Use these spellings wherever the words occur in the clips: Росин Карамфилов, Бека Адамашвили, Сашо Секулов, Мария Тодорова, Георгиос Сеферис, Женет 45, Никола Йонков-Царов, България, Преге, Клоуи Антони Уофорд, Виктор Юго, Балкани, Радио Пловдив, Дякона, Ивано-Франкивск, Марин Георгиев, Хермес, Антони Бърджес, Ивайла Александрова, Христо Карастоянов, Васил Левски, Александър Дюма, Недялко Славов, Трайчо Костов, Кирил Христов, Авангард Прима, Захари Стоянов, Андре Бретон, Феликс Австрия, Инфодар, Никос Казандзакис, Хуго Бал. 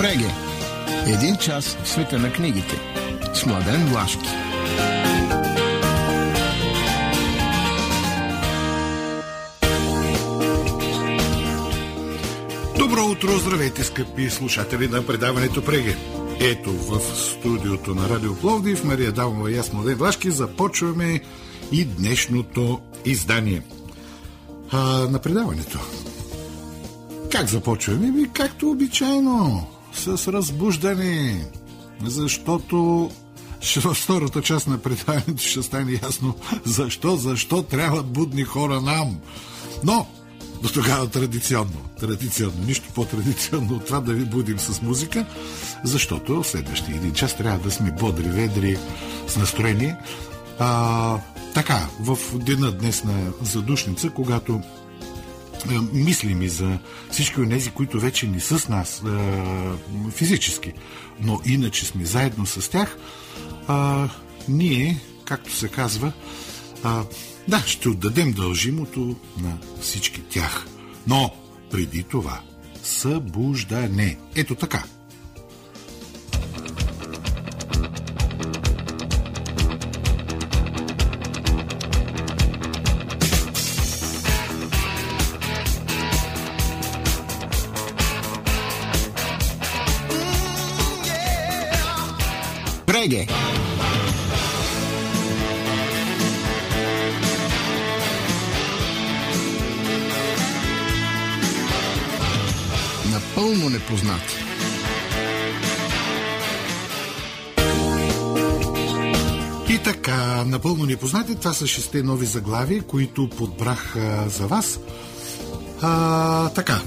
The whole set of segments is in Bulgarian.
Преге. Един час в света на книгите. С Младен Влашки. Добро утро, здравейте, скъпи слушатели на предаването Преге. Ето в студиото на Радио Пловдив, Мария Дамова и аз, Младен Влашки, започваме и днешното издание на предаването. Как започваме? Би, както обичайно, с разбуждане, защото във втората част на предаването ще стане ясно защо трябват будни хора нам. Но до тогава традиционно, нищо по-традиционно от това да ви будим с музика, защото в следващия един час трябва да сме бодри, ведри, с настроение. Така, в дена днес на задушница, когато мислим и за всички онези, които вече не са с нас физически, но иначе сме заедно с тях, ние, както се казва, да, ще отдадем дължимото на всички тях. Но преди това събуждане. Ето така. Преге. Пълно непознати. И така, напълно непознати, това са 6 нови заглавия, които подбрах за вас. Така,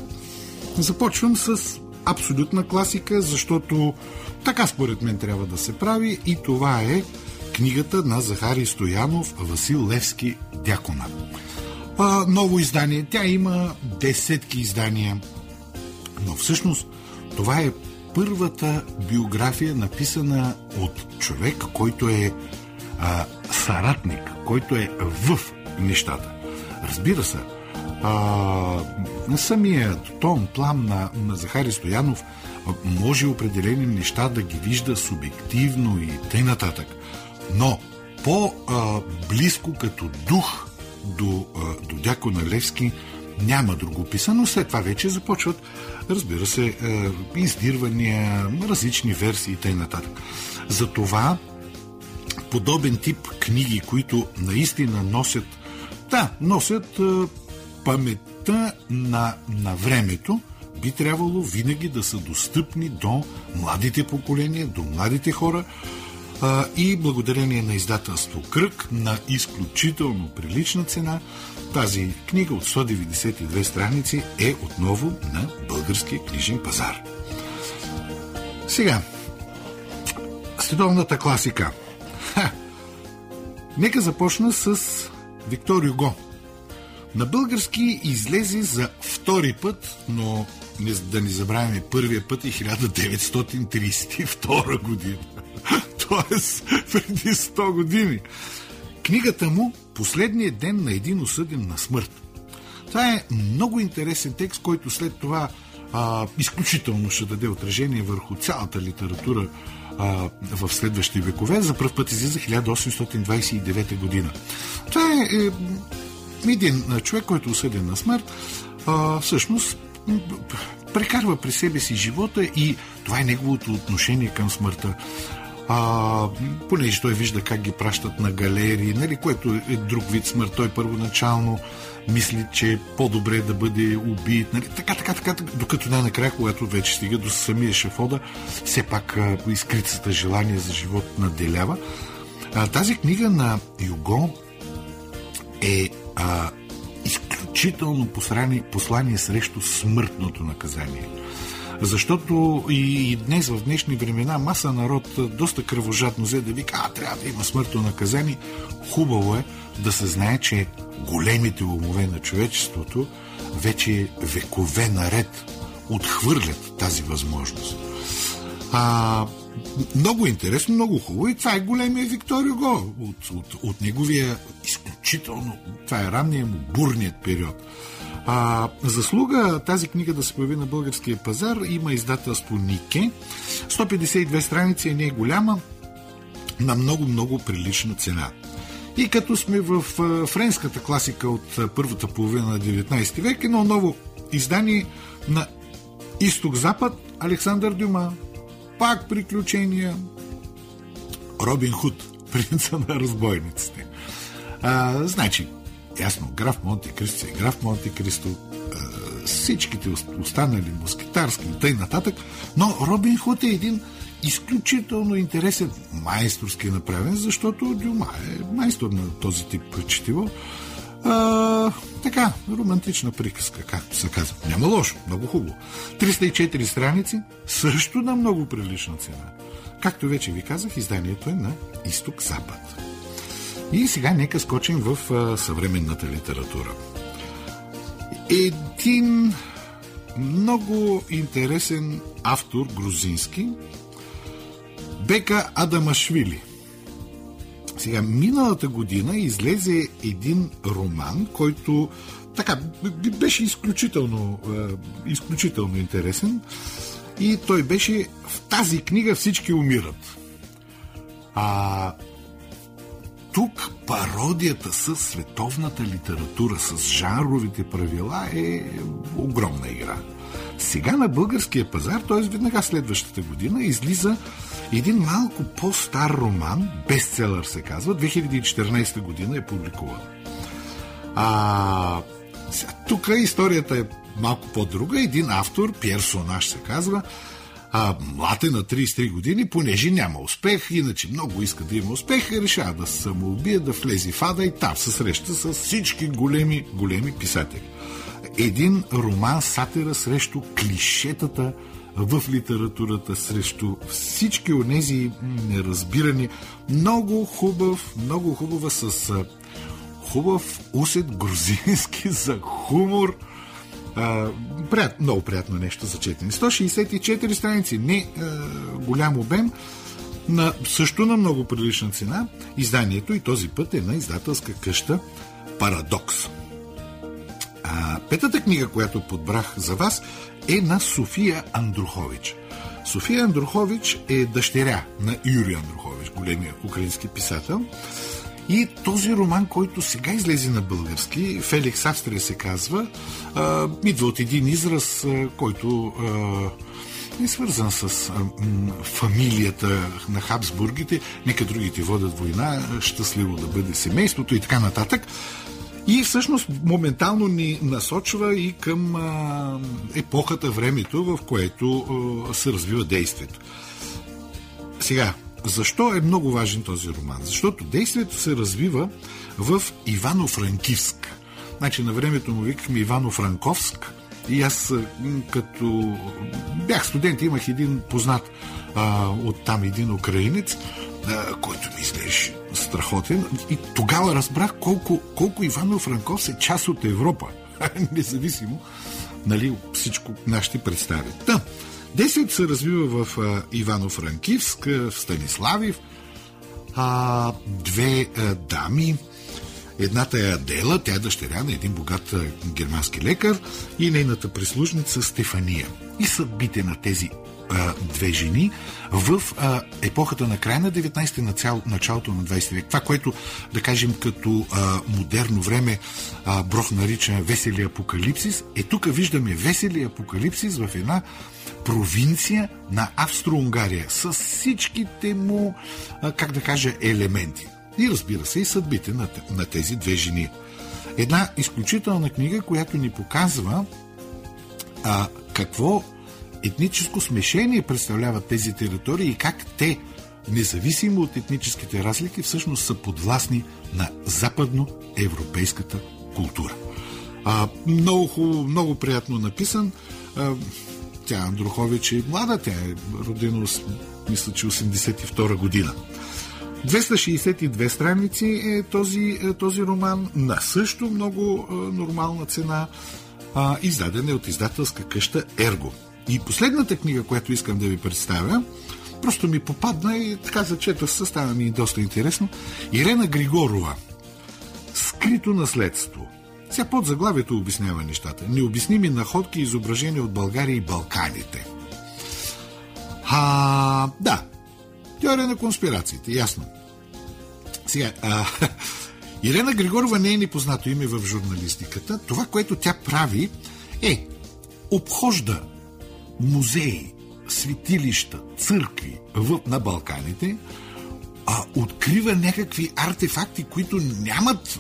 започвам с абсолютна класика, защото така според мен трябва да се прави, и това е книгата на Захари Стоянов "Васил Левски, дякона". Ново издание, тя има десетки издания. Но всъщност това е първата биография, написана от човек, който е съратник, който е в нещата. Разбира се, самият тон, плам на Захари Стоянов може определени неща да ги вижда субективно и т.н. Но по-близко като дух до дякона Левски няма друго писано. След това вече започват, разбира се, издирвания, различни версии и т.н. Затова подобен тип книги, които наистина носят паметта на времето, би трябвало винаги да са достъпни до младите поколения, до младите хора. И благодарение на издателство Кръг, на изключително прилична цена, тази книга от 192 страници е отново на българския книжен пазар. Сега, световната класика. Нека започна с Виктор Юго. На български излезе за втори път, но да не забравяме, първия път е 1932 година. Тоест, преди 100 години. Книгата му "Последният ден на един осъден на смърт". Това е много интересен текст, който след това изключително ще даде отражение върху цялата литература в следващи векове. За пръв път излиза 1829 година. Това е един човек, който е осъден на смърт. Всъщност, прекарва при себе си живота и това е неговото отношение към смъртта. Понеже той вижда как ги пращат на галерии, нали, което е друг вид смърт. Той първоначално мисли, че е по-добре да бъде убит, нали, така, докато накрая, когато вече стига до самия шефода, все пак искрицата желание за живот наделява. Тази книга на Юго е изключително послание срещу смъртното наказание. Защото и днес, в днешни времена, маса народ доста кръвожадно взе да вика, трябва да има смъртно наказание. Хубаво е да се знае, че големите умове на човечеството вече векове наред отхвърлят тази възможност. Много интересно, много хубаво, и това е големия Виктор Юго. От неговия изключително, това е ранния му, бурният период. Заслуга тази книга да се появи на българския пазар има издателство Нике. 152 страници, не е голяма, на много прилична цена. И като сме в френската класика от първата половина на 19 век, едно ново издание на Изток-Запад, Александър Дюма, пак приключения, Робин Худ, принца на разбойниците. Значи, ясно, граф Монте-Кристо е граф Монте-Кристо, всичките останали мускетарски и тъй нататък, но Робин Худ е един изключително интересен, майсторски направен, защото Дюма е майстор на този тип прочетиво. Така, романтична приказка, както се казва. Няма лошо, много хубаво. 304 страници, също на много прилична цена. Както вече ви казах, изданието е на Изток-Запад. И сега нека скочим в съвременната литература. Един много интересен автор, грузински, Бека Адамашвили. Сега, миналата година излезе един роман, който така беше изключително интересен, и той беше "В тази книга всички умират". Тук пародията със световната литература, с жанровите правила е огромна игра. Сега на българския пазар, т.е. веднага следващата година, излиза един малко по-стар роман, бестселър се казва, 2014 година е публикуван. Тук историята е малко по-друга. Един автор, Пьер Сонаш се казва, млад е на 33 години, понеже няма успех, иначе много иска да има успех, решава да се самоубие, да влезе в ада и там се среща с всички големи писатели. Един роман сатира срещу клишетата в литературата, срещу всички онези неразбирани. Много хубава с хубав усет грузински за хумор. Много приятно нещо за четене. 164 страници, не голям обем, също на много прилична цена. Изданието и този път е на издателска къща Парадокс. Петата книга, която подбрах за вас, е на София Андрухович. София Андрухович е дъщеря на Юрий Андрухович, големия украински писател. И този роман, който сега излезе на български, Феликс Австрия се казва, идва от един израз, който е свързан с фамилията на Хабсбургите. Нека другите водят война, щастливо да бъде семейството и така нататък. И всъщност моментално ни насочва и към епохата, времето, в което се развива действието. Сега, защо е много важен този роман? Защото действието се развива в Ивано-Франкивск. Значи на времето му викахме Ивано-Франковск и аз като бях студент имах един познат от там, един украинец, който ми изглеждаше страхотен. И тогава разбрах колко Ивано-Франковск е част от Европа. Независимо, нали, всичко нашите представи. Да. Действието се развива в Ивано-Франкивск, в Станиславив. Две дами. Едната е Адела, тя е дъщеря на един богат германски лекар, и нейната прислужница Стефания. И съдбите на тези две жени в епохата на края на 19-ти, началото на 20 век. Това, което да кажем като модерно време Брох нарича весели апокалипсис, е тук виждаме весели апокалипсис в една провинция на Австро-Унгария с всичките му, как да кажа, елементи. И разбира се и съдбите на тези две жени. Една изключителна книга, която ни показва какво етническо смешение представляват тези територии и как те, независимо от етническите разлики, всъщност са подвластни на западноевропейската култура. Много хубаво, много приятно написан. Тя Андрухович е млада, тя е родена, мисля, че 82 година. 262 страници е този роман, на също много нормална цена, издаден е от издателска къща Ерго. И последната книга, която искам да ви представя, просто ми попадна и така зачета, стана ми доста интересно. Ирена Григорова. "Скрито наследство". Сега под заглавието обяснява нещата. Необясними находки и изображения от България и Балканите. Да. Теория на конспирациите, ясно. Сега, Ирена Григорова не е непознато име в журналистиката. Това, което тя прави, е обхожда музеи, светилища, църкви на Балканите, а открива някакви артефакти, които нямат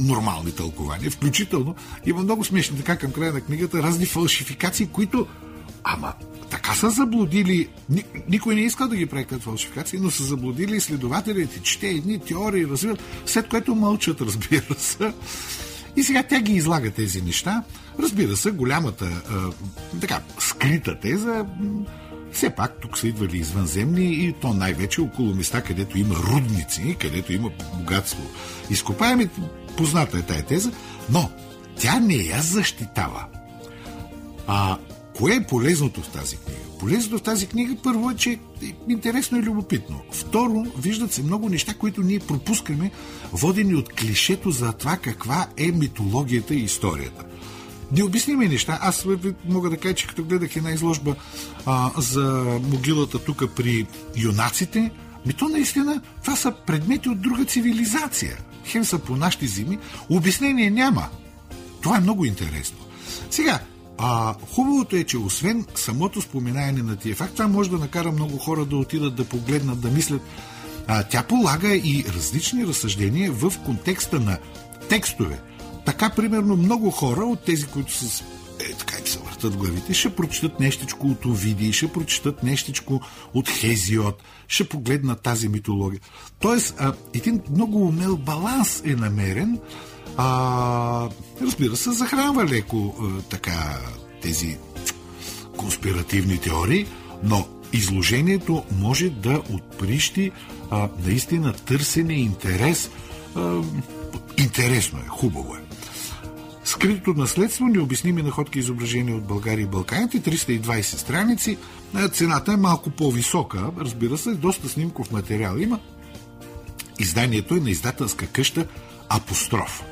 нормални тълкования. Включително има много смешни така към края на книгата разни фалшификации, които така са заблудили. Никой не иска да ги прави като фалшификации, но са заблудили изследователите, чете едни теории, развиват, след което мълчат, разбира се. И сега тя ги излага тези неща. Разбира се, голямата скрита теза, все пак тук са идвали извънземни и то най-вече около места, където има рудници, където има богатство. Изкопаеми, позната е тая теза, но тя не я защитава. Кое е полезното в тази книга? Полезното в тази книга първо е, че е интересно и любопитно. Второ, виждат се много неща, които ние пропускаме, водени от клишето за това каква е митологията и историята. Необясними неща. Аз мога да кажа, че като гледах една изложба за могилата тук при юнаците, то наистина това са предмети от друга цивилизация. Хем са по нашите земи. Обяснение няма. Това е много интересно. Сега, хубавото е, че освен самото споменание на тия факт, това може да накара много хора да отидат, да погледнат, да мислят. Тя полага и различни разсъждения в контекста на текстове. Така, примерно, много хора от тези, които са така им се въртат главите, ще прочитат нещичко от Овидий, ще прочитат нещичко от Хезиод, ще погледнат тази митология. Тоест, един много умел баланс е намерен. Разбира се, захранва леко тези конспиративни теории, но изложението може да отприщи наистина търсене и интерес. Интересно е, хубаво е. Скрито наследство, необясними находки и изображения от България и Балканите, 320 страници. Цената е малко по-висока, разбира се, доста снимков материал има. Изданието е на издателска къща Апостроф.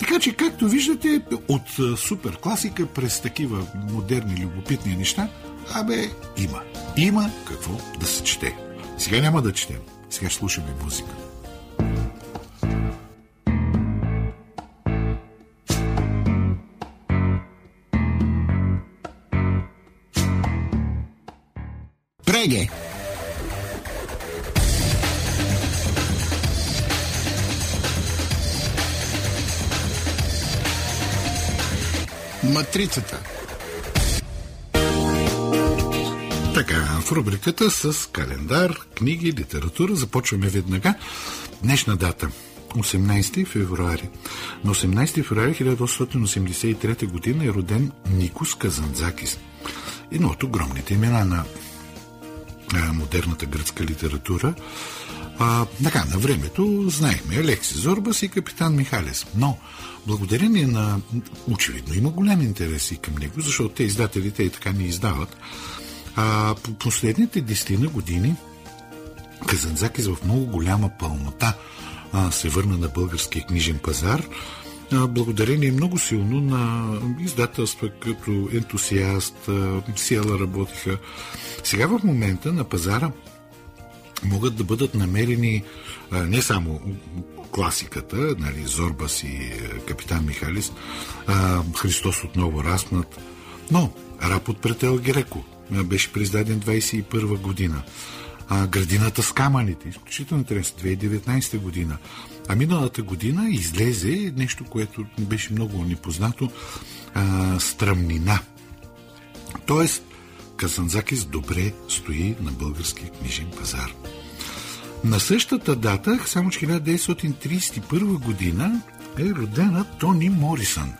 Така че, както виждате, от супер класика през такива модерни, любопитни неща, има. Има какво да се чете. Сега няма да четем. Сега ще слушаме музика. Преге! Матрицата. Така, в рубриката с календар, книги, литература започваме веднага. Днешна дата 18 февруари. На 18 февруари 1883 година е роден Никос Казандзакис. Едно от огромните имена на модерната гръцка литература. На времето знаехме Алекси Зорбас и Капитан Михалес, но благодарение на... Очевидно има голям интерес и към него, защото те издателите и така не издават. По последните 10 години Казандзакис в много голяма пълнота се върна на българския книжен пазар, благодарение много силно на издателства като Ентусиаст, Сиела работиха. Сега в момента на пазара могат да бъдат намерени не само класиката, Зорбас и Капитан Михалис, Христос отново раснат, но Рапот пред Ел Греко беше преиздаден 21 година. Градината с камъните, изключително интересно, 2019 година. А миналата година излезе нещо, което беше много непознато, Стръмнина. Тоест, Казандзакис добре стои на българския книжен пазар. На същата дата, само 1931 година, е родена Тони Морисън.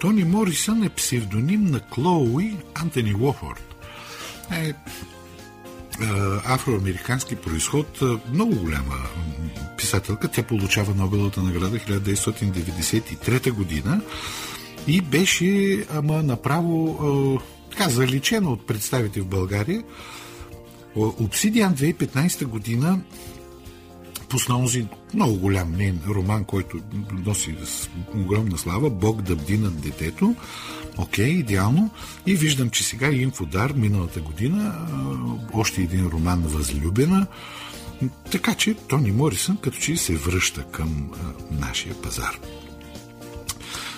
Тони Морисън е псевдоним на Клоуи Антони Уофорд. Афроамерикански происход, много голяма писателка. Тя получава Нобеловата награда 1993 година и беше направо заличена от представите в България. Обсидиан 2015 година пусна онзи много голям нейн роман, който носи с огромна слава, Бог да бди над детето. Окей, идеално. И виждам, че сега Инфодар миналата година още един роман Възлюбена. Така че Тони Морисън като че се връща към нашия пазар.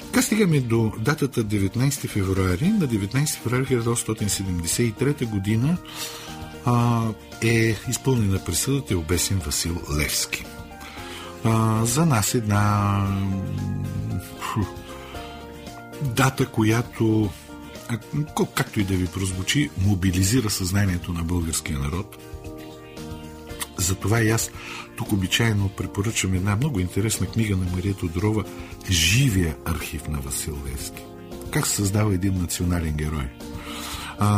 Така стигаме до датата 19 февруари. На 19 февруари 1973 година е изпълнена присъдата и обесен Васил Левски. За нас една дата, която, както и да ви прозвучи, мобилизира съзнанието на българския народ. Затова и аз тук обичайно препоръчам една много интересна книга на Мария Тодорова «Живия архив на Васил Левски. Как се създава един национален герой».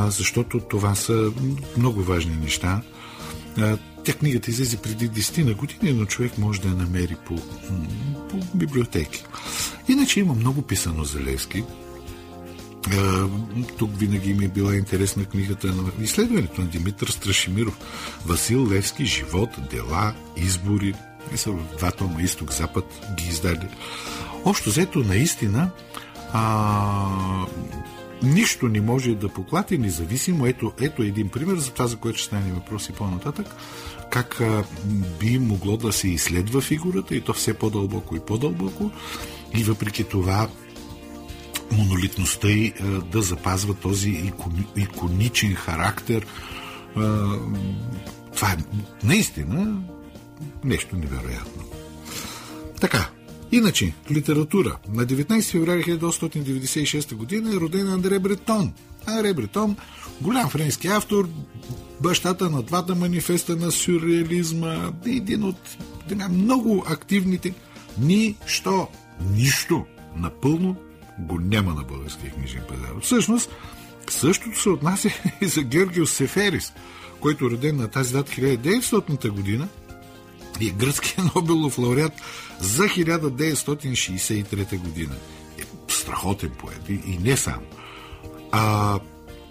Защото това са много важни неща. Тя книгата излезе преди 10 на години, но човек може да я намери по библиотеки. Иначе има много писано за Левски. Тук винаги ми е била интересна книгата на изследването на Димитър Страшимиров. Васил Левски, живот, дела, избори. Два тома, изток-запад ги издали. Общо взето, наистина нищо не може да поклати, независимо. Ето един пример за това, за което ще стане въпрос и по-нататък. Как би могло да се изследва фигурата, и то все по-дълбоко и по-дълбоко. И въпреки това монолитността й да запазва този иконичен характер. Това е наистина нещо невероятно. Така, иначе, литература. На 19 февруари 1996 година е роден Андре Бретон. Андре Бретон, голям френски автор, бащата на двата манифеста на сюрреализма, един от много активните. Нищо напълно го няма на българския книжен пазар. Всъщност, същото се отнася и за Георгиос Сеферис, който е роден на тази дата 1900 година и е гръцкият Нобелов лауреат за 1963 година. Е страхотен поет и не само.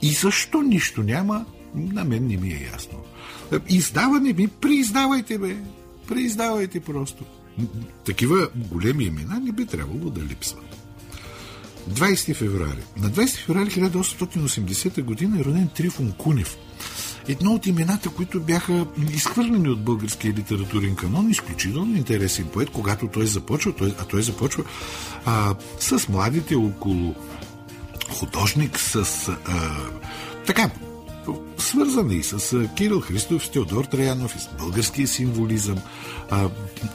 И защо нищо няма, на мен не ми е ясно. Издаване ми, преиздавайте просто. Такива големи имена не би трябвало да липсват. 20 февруари. На 20 февруари 1880 година е роден Трифон Кунев. Едно от имената, които бяха изхвърлени от българския литературен канон, изключително интересен поет, когато той започва, той започва с младите около художник, така, свързани с Кирил Христов, с Теодор Траянов и с българския символизъм.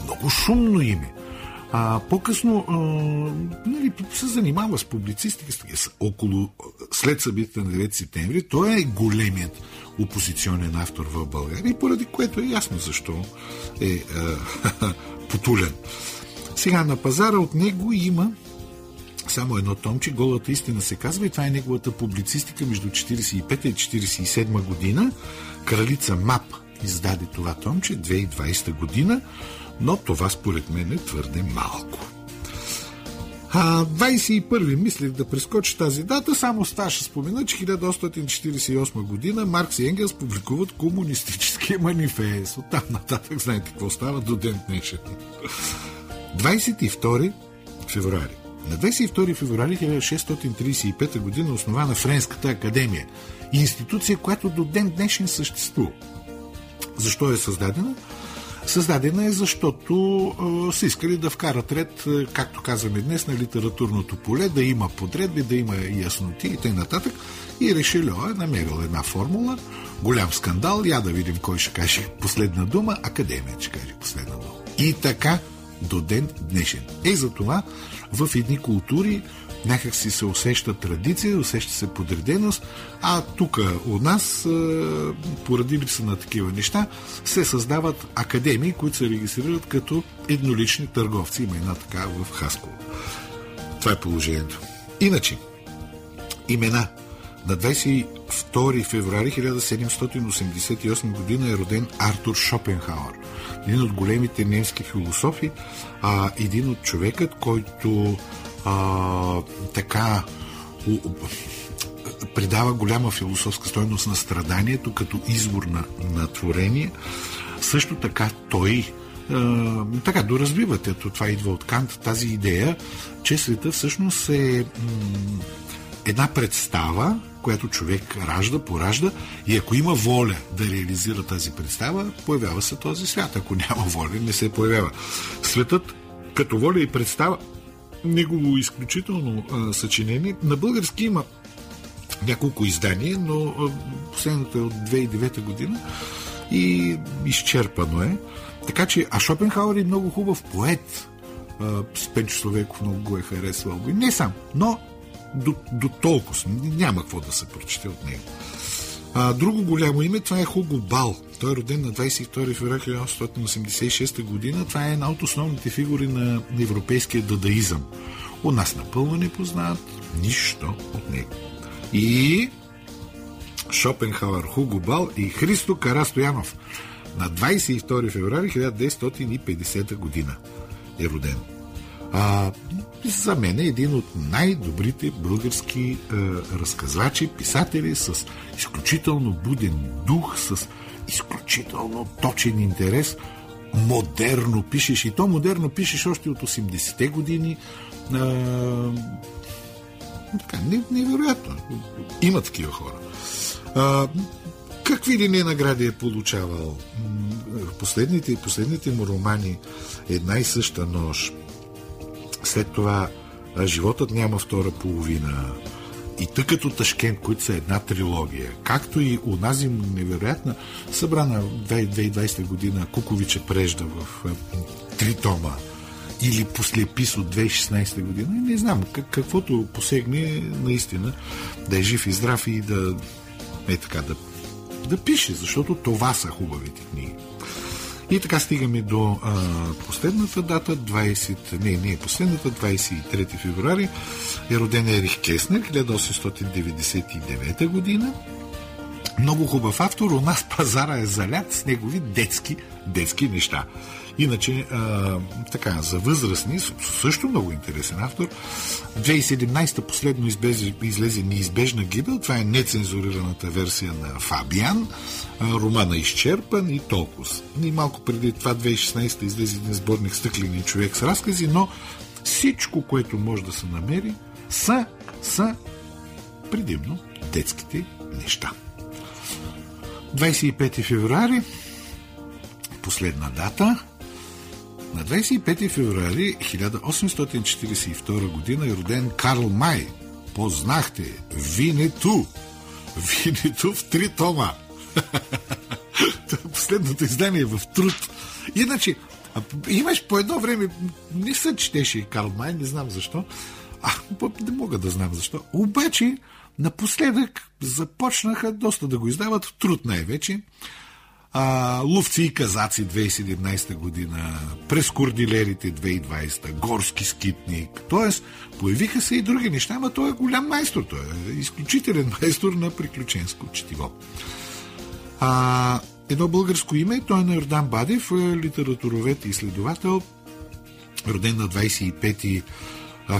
Много шумно име. По-късно се занимава с публицистика. След събитите на 9 септември той е големият опозиционен автор в България, и поради което е ясно защо е потулен. Сега на пазара от него има само едно томче, Голата истина се казва, и това е неговата публицистика между 45 и 47 година. Кралица МАП издаде това томче 2020 година. Но това според мен е твърде малко. 21-ви, мислех да прескочи тази дата, само ще спомена, че 1848 година Маркс и Енгелс публикуват Комунистическия манифест. Оттам нататък знаете какво става до ден днешен. 22 февруари. На 22 февруари 1635 година основана Френската академия. Институция, която до ден днешен съществува. Защо е създадена? Създадена е, защото са искали да вкарат ред, както казваме днес, на литературното поле, да има подредби, да има ясноти и т.н. И Ришельо е намерил една формула, голям скандал, я да видим кой ще каже последна дума, академия ще каже последна дума. И така до ден днешен. За това в едни култури някак си се усеща традиция, усеща се подреденост, а тук у нас, поради липса на такива неща, се създават академии, които се регистрират като еднолични търговци. Има една така в Хасково. Това е положението. Иначе, имена. На 22 февруари 1788 година е роден Артур Шопенхауър. Един от големите немски философи, един от човекът, който така придава голяма философска стойност на страданието като извор на творение. Също така той Така, доразвиват. Ето, това идва от Кант, тази идея, че света всъщност е една представа, която човек ражда, поражда, и ако има воля да реализира тази представа, появява се този свят. Ако няма воля, не се появява. Светът като воля и представа, негово изключително съчинение. На български има няколко издания, но последното е от 2009 година и изчерпано е. Така че, а Шопенхауър е много хубав поет. Пенчо Словеков много го е харесвал. Не сам, но до толкова. Няма какво да се прочете от него. Друго голямо име, това е Хуго Бал. Той е роден на 22 февруари 1986 година. Това е една от основните фигури на европейския дадаизъм. У нас напълно не познават нищо от него. И Шопенхауър, Хуго Бал и Христо Карастоянов на 22 февруари 1950 година е роден. За мен е един от най-добрите български разказвачи, писатели с изключително буден дух, с изключително точен интерес. Модерно пишеш, и то модерно пишеш още от 80-те години. Така, невероятно. Има такива хора. Какви ли не награди е получавал? Последните му романи "Една и съща нощ", след това "Животът няма втора половина", и "Тъкато Ташкент", които са една трилогия, както и унази невероятна, събрана в 2020 година "Куковича прежда" в 3 тома, или "Послепис" от 2016 година. Не знам, каквото посегне, наистина да е жив и здрав и да е така, да пише, защото това са хубавите книги. И така стигаме до последната дата, 23 февруари е роден Ерих Кеснер, 1899 година. Много хубав автор, у нас пазара е залят с негови детски неща. Иначе, така, за възрастни, също много интересен автор. 2017 последно излезе "Неизбежна гибел", това е нецензурираната версия на Фабиан. Романа изчерпан и толкова. И малко преди това, 2016 излезе един сборник "Стъкления човек" с разкази, но всичко, което може да се намери, са предимно детските неща. 25 февруари, последна дата. На 25 февруари 1842 година е роден Карл Май. Познахте "Винету". "Винету" в 3 тома. Последното издание в труд. Иначе, имаш по едно време, не се четеше Карл Май, не знам защо. Не мога да знам защо. Обаче, напоследък започнаха доста да го издават в труд най-вече. "Ловци и казаци" 2017 година, "През кордилерите" 2020, "Горски скитник", т.е. появиха се и други неща, ама той е голям майстор, той е изключителен майстор на приключенско четиво. Едно българско име, той е на Йордан Бадев, литературовед и изследовател, роден на 25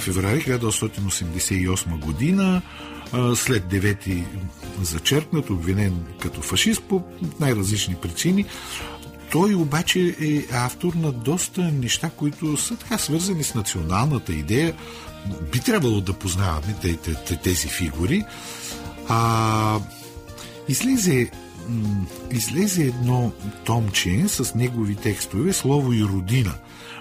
февруари 1888 година, след 9-ти зачеркнат, обвинен като фашист по най-различни причини. Той обаче е автор на доста неща, които са така свързани с националната идея. Би трябвало да познаваме тези фигури. Излезе едно томче с негови текстове "Слово и родина",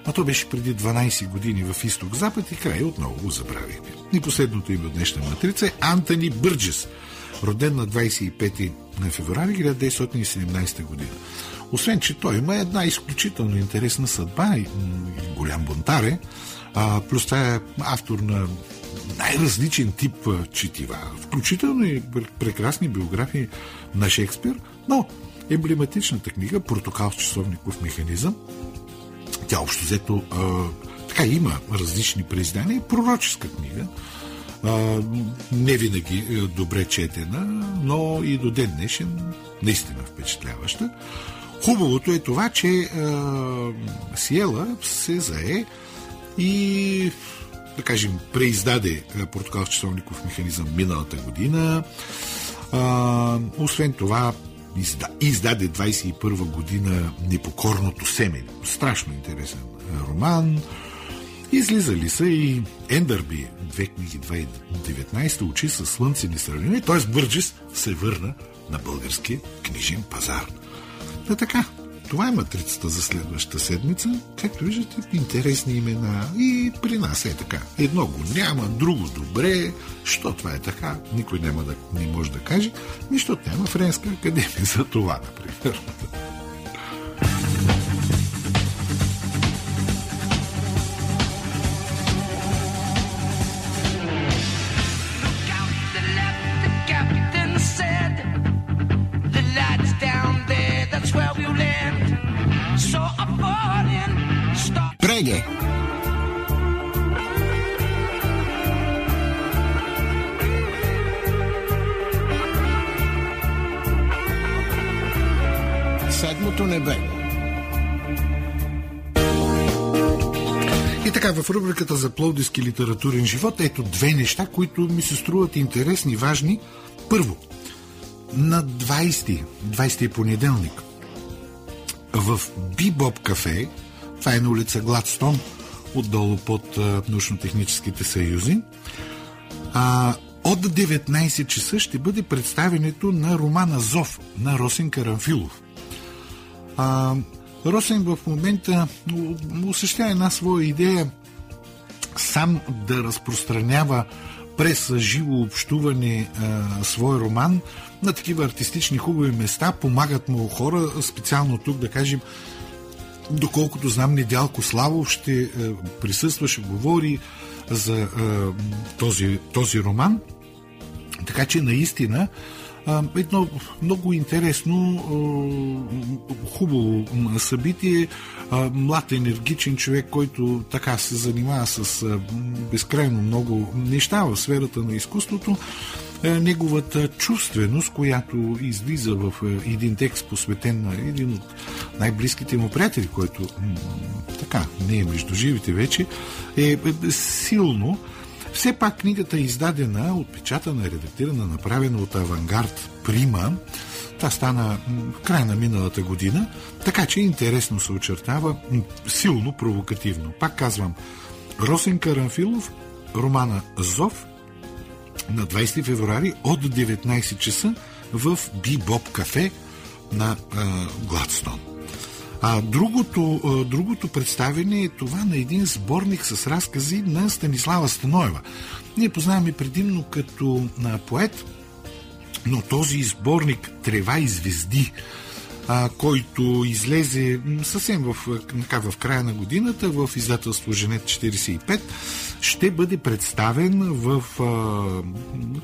а то беше преди 12 години в Изток-Запад и край отново го забравихме. И последното име от днешна матрица е Антони Бърджес, роден на 25 февруари 1917 година. Освен че той има една изключително интересна съдба и голям бунтар е, плюс това е автор на най-различен тип четива, включително и прекрасни биографии на Шекспир, но емблематичната книга "Протокол с часовников механизъм", тя общо взето така има различни преиздания, пророческа книга, не винаги добре четена, но и до ден днешен наистина впечатляваща. Хубавото е това, че Сиела се зае и, да кажем, преиздаде "Протокол с часовников механизъм" миналата година. Освен това, издаде 21-ва година Непокорното семе. Страшно интересен роман. Излизали са и Ендърби, 2019, Очи със слънце несравними, т.е. Бърджес се върна на българския книжен пазар. Да, така, това е матрицата за следващата седмица. Както виждате, интересни имена и при нас е така. Едно го няма, друго добре. Що това е така? Никой не може да каже. Защото няма Френска академия за това, например. Преге. Седмото небе. И така, в рубриката за пловдивски литературен живот, ето две неща, които ми се струват интересни, важни. Първо, на 20 понеделник, в Бибоп кафе, това е на улица Гладстон, отдолу под научно-техническите съюзи, от 19 часа ще бъде представенето на романа Зов на Росин Карамфилов. Росин в момента осъществява една своя идея сам да разпространява през живо общуване свой роман на такива артистични хубави места. Помагат му хора, специално тук, да кажем, доколкото знам, Недялко Славов ще присъства, ще говори за този роман. Така че наистина едно много интересно, хубаво събитие. Млад, енергичен човек, който така се занимава с безкрайно много неща в сферата на изкуството. Неговата чувственост, която излиза в един текст, посветен на един от най-близките му приятели, който така не е между живите вече, е силно. Все пак книгата е издадена, отпечатана, редактирана, направена от Авангард Прима. Та стана в края на миналата година, така че интересно се очертава, силно провокативно. Пак казвам, Росен Карамфилов, романа Зов, на 20 февруари от 19 часа в Бибоп кафе на Гладстон. А другото представяне е това на един сборник с разкази на Станислава Станоева. Ние познаваме предимно като поет, но този сборник Трева и звезди, който излезе съвсем в края на годината в издателство Женет 45, ще бъде представен в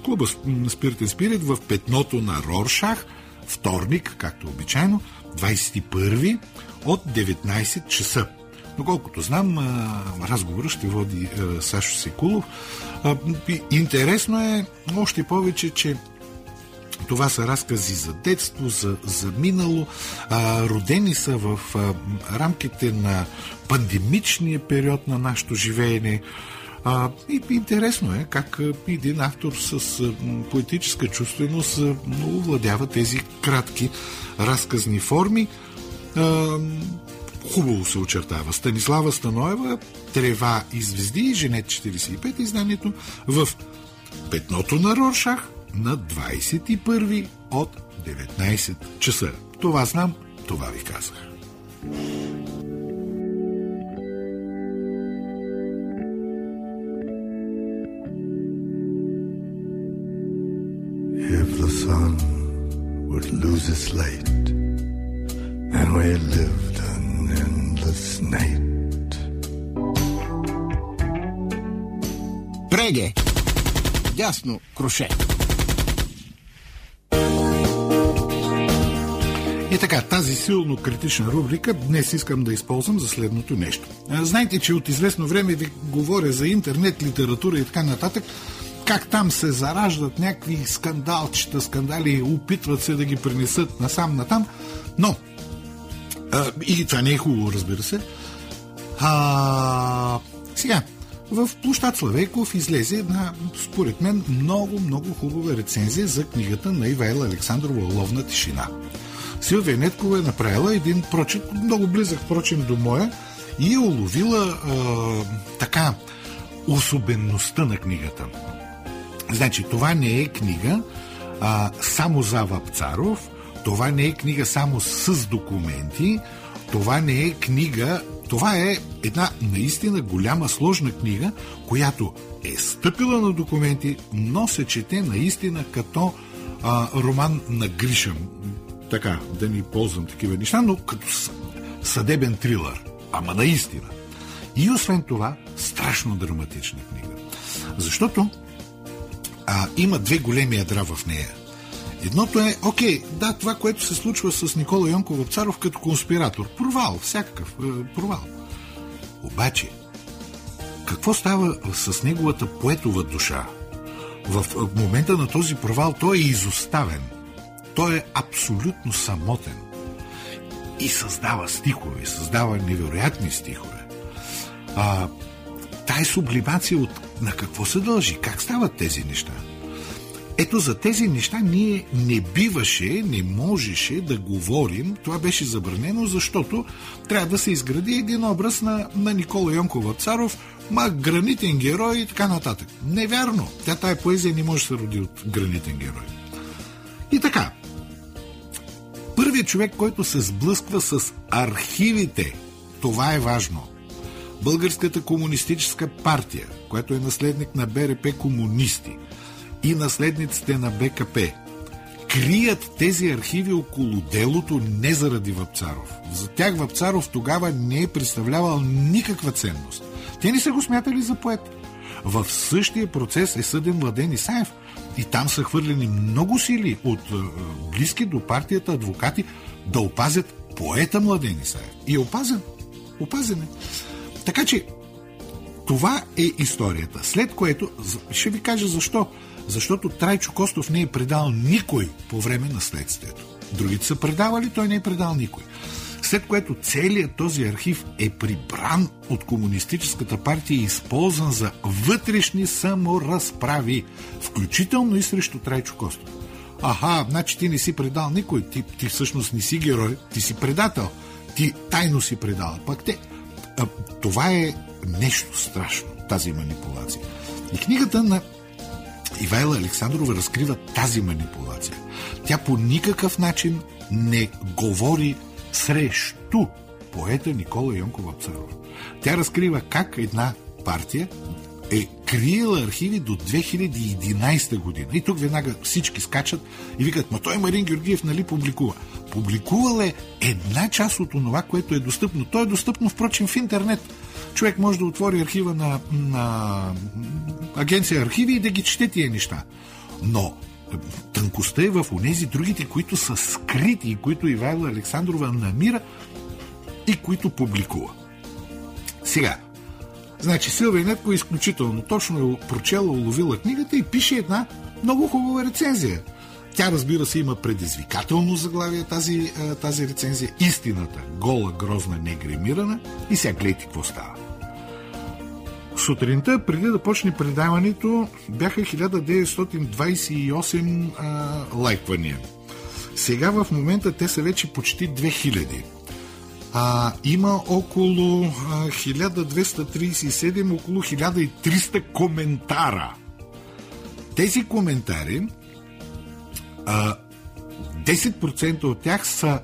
клуба Спиритен Спирит в Петното на Роршах, вторник, както обичайно, 21-ви от 19 часа. Доколкото знам, разговора ще води Сашо Секулов. Интересно е още повече, че това са разкази за детство, за минало. Родени са в рамките на пандемичния период на нашето живеене. И интересно е как един автор с поетическа чувственост овладява тези кратки разказни форми. Хубаво се очертава. Станислава Станоева, Трева и звезди, Женет 45, изданието в Петното на Роршах на 21 от 19 часа. Това знам, това ви казах. If the sun would lose its light and we lived an endless night. Преге. Дясно круше. И така, тази силно критична рубрика днес искам да използвам за следното нещо. Знаете, че от известно време ви говоря за интернет, литература и така нататък, как там се зараждат някакви скандалчета, скандали, опитват се да ги принесат насам-натам, но и това не е хубаво, разбира се. Сега, в площад Славейков излезе една, според мен, много, много хубава рецензия за книгата на Ивайла Александрова "Ловна тишина". Силвия Недкова е направила един прочит, много близък прочим до моя, и е уловила така особеността на книгата. Значи, това не е книга само за Вапцаров, това не е книга само с документи, това не е книга, това е една наистина голяма, сложна книга, която е стъпила на документи, но се чете наистина като роман на Гришъм. Така, да ни ползвам такива неща, но като съдебен трилър. Ама наистина. И освен това, страшно драматична книга. Защото има две големи ядра в нея. Едното е, окей, това, което се случва с Никола Йонков-Царов като конспиратор. Провал, всякакъв провал. Обаче, какво става с неговата поетова душа? В момента на този провал той е изоставен. Той е абсолютно самотен. И създава стихове, създава невероятни стихове. Тая сублимация на какво се дължи? Как стават тези неща? Ето за тези неща ние не можеше да говорим. Това беше забранено, защото трябва да се изгради един образ на Никола Йонков-Царов, гранитен герой и така нататък. Невярно. Тая поезия не може да се роди от гранитен герой. И така. Първият човек, който се сблъсква с архивите, това е важно. Българската комунистическа партия, която е наследник на БРП комунисти и наследниците на БКП, крият тези архиви около делото не заради Вапцаров. За тях Вапцаров тогава не е представлявал никаква ценност. Те не са го смятали за поет. В същия процес е съден Младен Исаев и там са хвърлени много сили от близки до партията адвокати да опазят поета Младен Исаев. И е опазен. Опазен е. Така че това е историята. След което, ще ви кажа защо. Защото Трайчо Костов не е предал никой по време на следствието. Другите са предавали, той не е предал никой. След което целият този архив е прибран от Комунистическата партия и използван за вътрешни саморазправи, включително и срещу Трайчо Костов. Значи ти не си предал никой, ти всъщност не си герой, ти си предател, ти тайно си предал. Пак те... това е нещо страшно, тази манипулация. И книгата на Ивайла Александрова разкрива тази манипулация. Тя по никакъв начин не говори срещу поета Никола Йонков-Царов. Тя разкрива как една партия е криела архиви до 2011 година. И тук веднага всички скачат и викат, той Марин Георгиев нали публикува? Публикувал е една част от това, което е достъпно. То е достъпно, впрочем, в интернет. Човек може да отвори архива на агенция архиви и да ги чете тия неща. Но тънкостта е в онези другите, които са скрити и които Ивайла Александрова намира и които публикува. Сега, значи Силвия Недкова изключително точно е прочела, уловила книгата и пише една много хубава рецензия. Тя, разбира се, има предизвикателно заглавие тази рецензия. Истината, гола, грозна, негримирана. И сега гледайте какво става. Сутринта, преди да почне предаването, бяха 1928 лайквания. Сега в момента те са вече почти 2000. Има около 1237, около 1300 коментара. Тези коментари 10% от тях са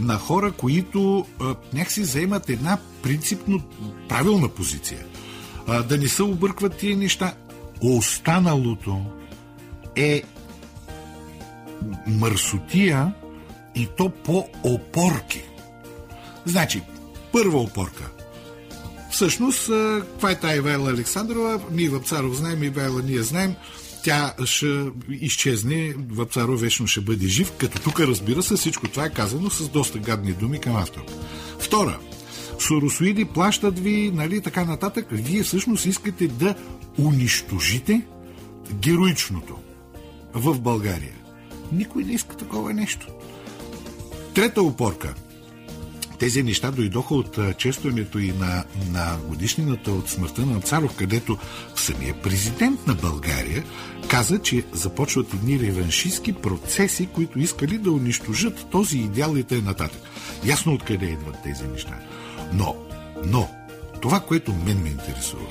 на хора, които някакси заемат една принципно правилна позиция. Да не се объркват тия неща. Останалото е мърсотия и то по опорки. Значи, първа опорка. Всъщност, каква е тая Ивайла Александрова? Ние Вапцаров знаем, Ивайла ние знаем. Тя ще изчезне, Вапцаров вечно ще бъде жив, като тук, разбира се, всичко това е казано с доста гадни думи към автора. Втора, соросоиди плащат ви, така нататък. Вие всъщност искате да унищожите героичното в България. Никой не иска такова нещо. Трета опорка. Тези неща дойдоха от честването и на годишнината от смъртта на Царов, където самия президент на България каза, че започват едни реваншистки процеси, които искали да унищожат този идеал и т.н. Ясно откъде идват тези неща. Но това, което мен ме интересува,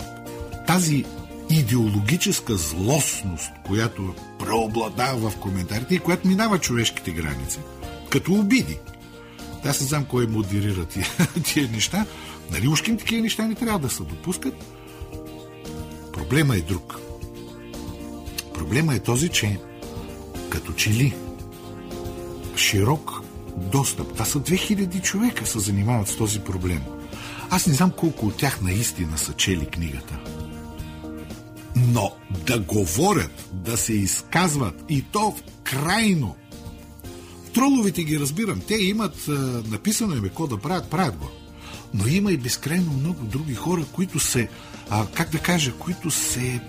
тази идеологическа злостност, която преобладава в коментарите и която минава човешките граници, като обиди. Аз не знам кой модерира тия неща. Нали, ушким такива неща не трябва да се допускат. Проблема е друг. Проблема е този, че като че ли широк достъп. Това са 2000 човека се занимават с този проблем. Аз не знам колко от тях наистина са чели книгата. Но да говорят, да се изказват и то крайно. Троловите ги разбирам. Те имат написано им какво да правят го. Но има и безкрайно много други хора, които се, които се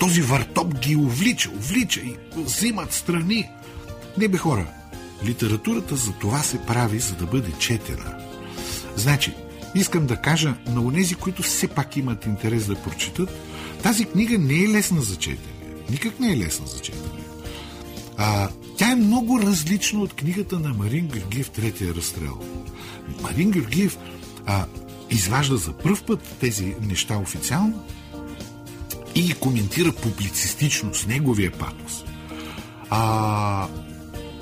този въртоп ги увлича и взимат страни. Не бе хора, литературата за това се прави, за да бъде четена. Значи, искам да кажа на онези, които все пак имат интерес да прочитат, тази книга не е лесна за четене. Никак не е лесна за четене. Тя е много различна от книгата на Марин Георгиев «Третия разстрел». Марин Георгиев изважда за пръв път тези неща официално и ги коментира публицистично с неговия патос.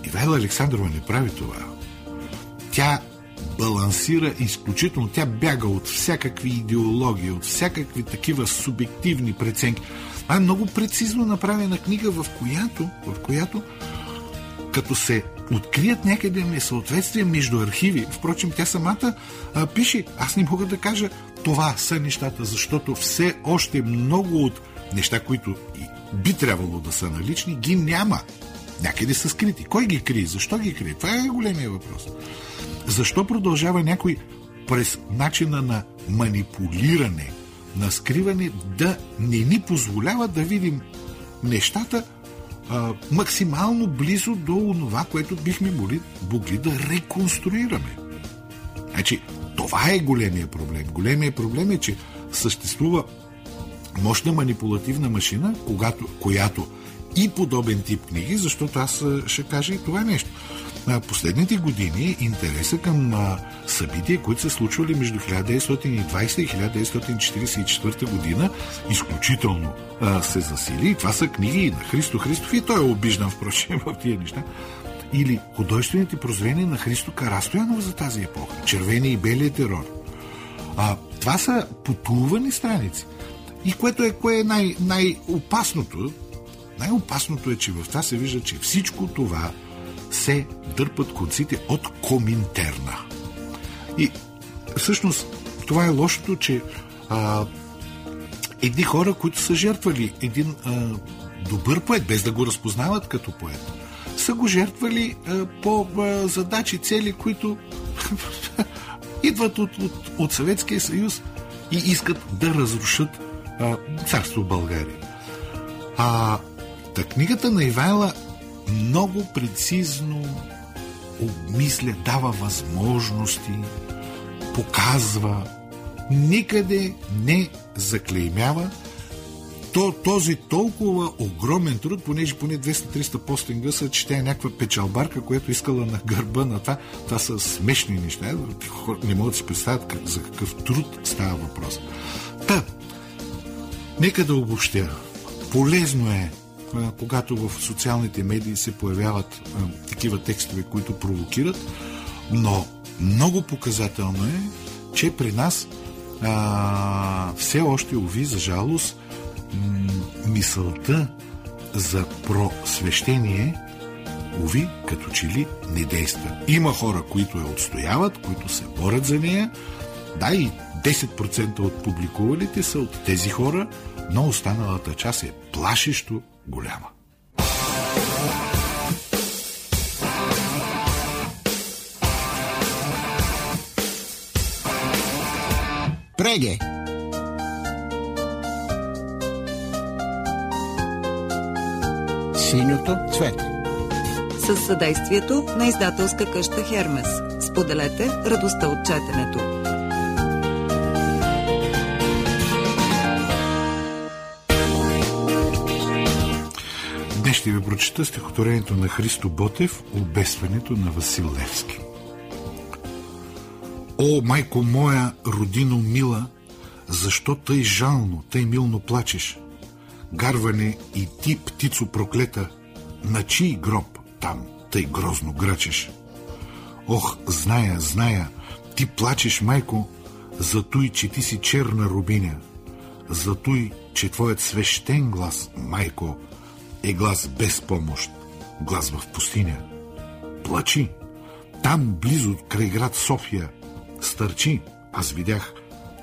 Ивайла Александрова не прави това. Тя балансира изключително. Тя бяга от всякакви идеологии, от всякакви такива субективни преценки. Това е много прецизно направена книга, в която като се открият някъде несъответствия между архиви. Впрочем, тя самата пише, аз не мога да кажа това са нещата, защото все още много от неща, които би трябвало да са налични, ги няма. Някъде са скрити. Кой ги крие? Защо ги крие? Това е големия въпрос. Защо продължава някой през начина на манипулиране, на скриване, да не ни позволява да видим нещата максимално близо до онова, което бихме могли да реконструираме. Значи, това е големия проблем. Големият проблем е, че съществува мощна манипулативна машина, която и подобен тип книги, защото аз ще кажа и това нещо. Последните години интереса към събития, които се случвали между 1920 и 1944 година, изключително се засили. И това са книги на Христо Христов, и той е обиждан, впрочем, в тия неща. Или художествените прозрения на Христо Карастоянов за тази епоха. Червения и белия терор. Това са потулвани страници. И кое е най-опасното? Най-опасното е, че в това се вижда, че всичко това се дърпат конците от Коминтерна. И всъщност това е лошото, че едни хора, които са жертвали един добър поет, без да го разпознават като поет, са го жертвали по задачи, цели, които идват от Съветския съюз и искат да разрушат царство България. Книгата на Ивайла много прецизно обмисля, дава възможности, показва, никъде не заклеймява този толкова огромен труд, понеже поне 200-300 постинга са, че тя е някаква печалбарка, която искала на гърба на това. Това са смешни неща. Не могат да си представят за какъв труд става въпрос. Нека да обобщя. Полезно е, когато в социалните медии се появяват такива текстове, които провокират, но много показателно е, че при нас все още, уви, за жалост, мисълта за просвещение, уви, като че ли не действа. Има хора, които я отстояват, които се борят за нея, да, и 10% от публикувалите са от тези хора, но останалата част е плашещо голяма. Преге! Синьото цвете. със съдействието на издателска къща Хермес. Споделете радостта от четенето. Днес ще ви прочета стихотворението на Христо Ботев «Обесването на Васил Левски». О, майко моя, родино мила, защо тъй жално, тъй милно плачеш? Гарване и ти, птицо проклета, на чий гроб там тъй грозно грачеш? Ох, зная, зная, ти плачеш, майко, за той, че ти си черна рубиня, за той, че твоят свещен глас, майко, е глас без помощ, глас в пустиня. Плачи, там близо край град София, стърчи, аз видях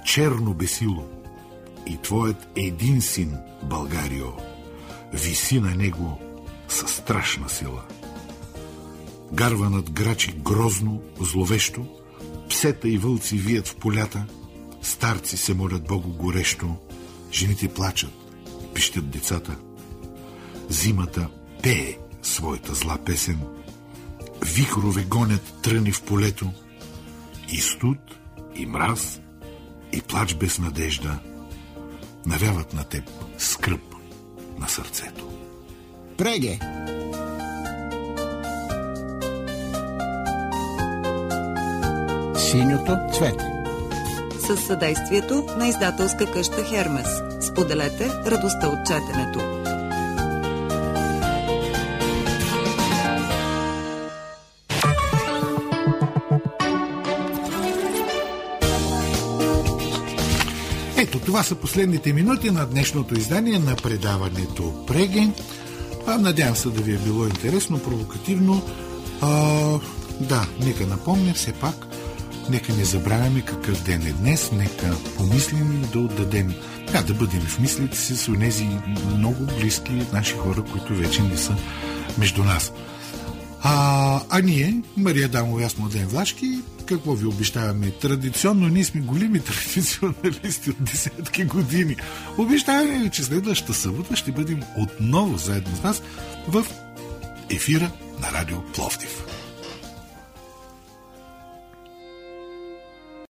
черно бесило и твоят един син, Българио, виси на него със страшна сила. Гарванът грачи грозно, зловещо, псета и вълци вият в полята, старци се молят Богу горещо, жените плачат, пищят децата. Зимата пее своята зла песен, вихрове гонят тръни в полето, и студ, и мраз, и плач без надежда навяват на теб скръб на сърцето. Преге! Синьото цвете. Със съдействието на издателска къща Хермес. Споделете радостта от четенето. Това са последните минути на днешното издание на предаването Преге. Надявам се да ви е било интересно, провокативно. Нека напомня все пак, нека не забравяме какъв ден е днес, нека помислим да отдадем, да бъдем в мислите си с онези много близки наши хора, които вече не са между нас. Ние, Мария Дамова, аз Младен Влашки, какво ви обещаваме? Традиционно ние сме големи традиционалисти от десетки години. Обещаваме ви, че следващата събота ще бъдем отново заедно с вас в ефира на Радио Пловдив.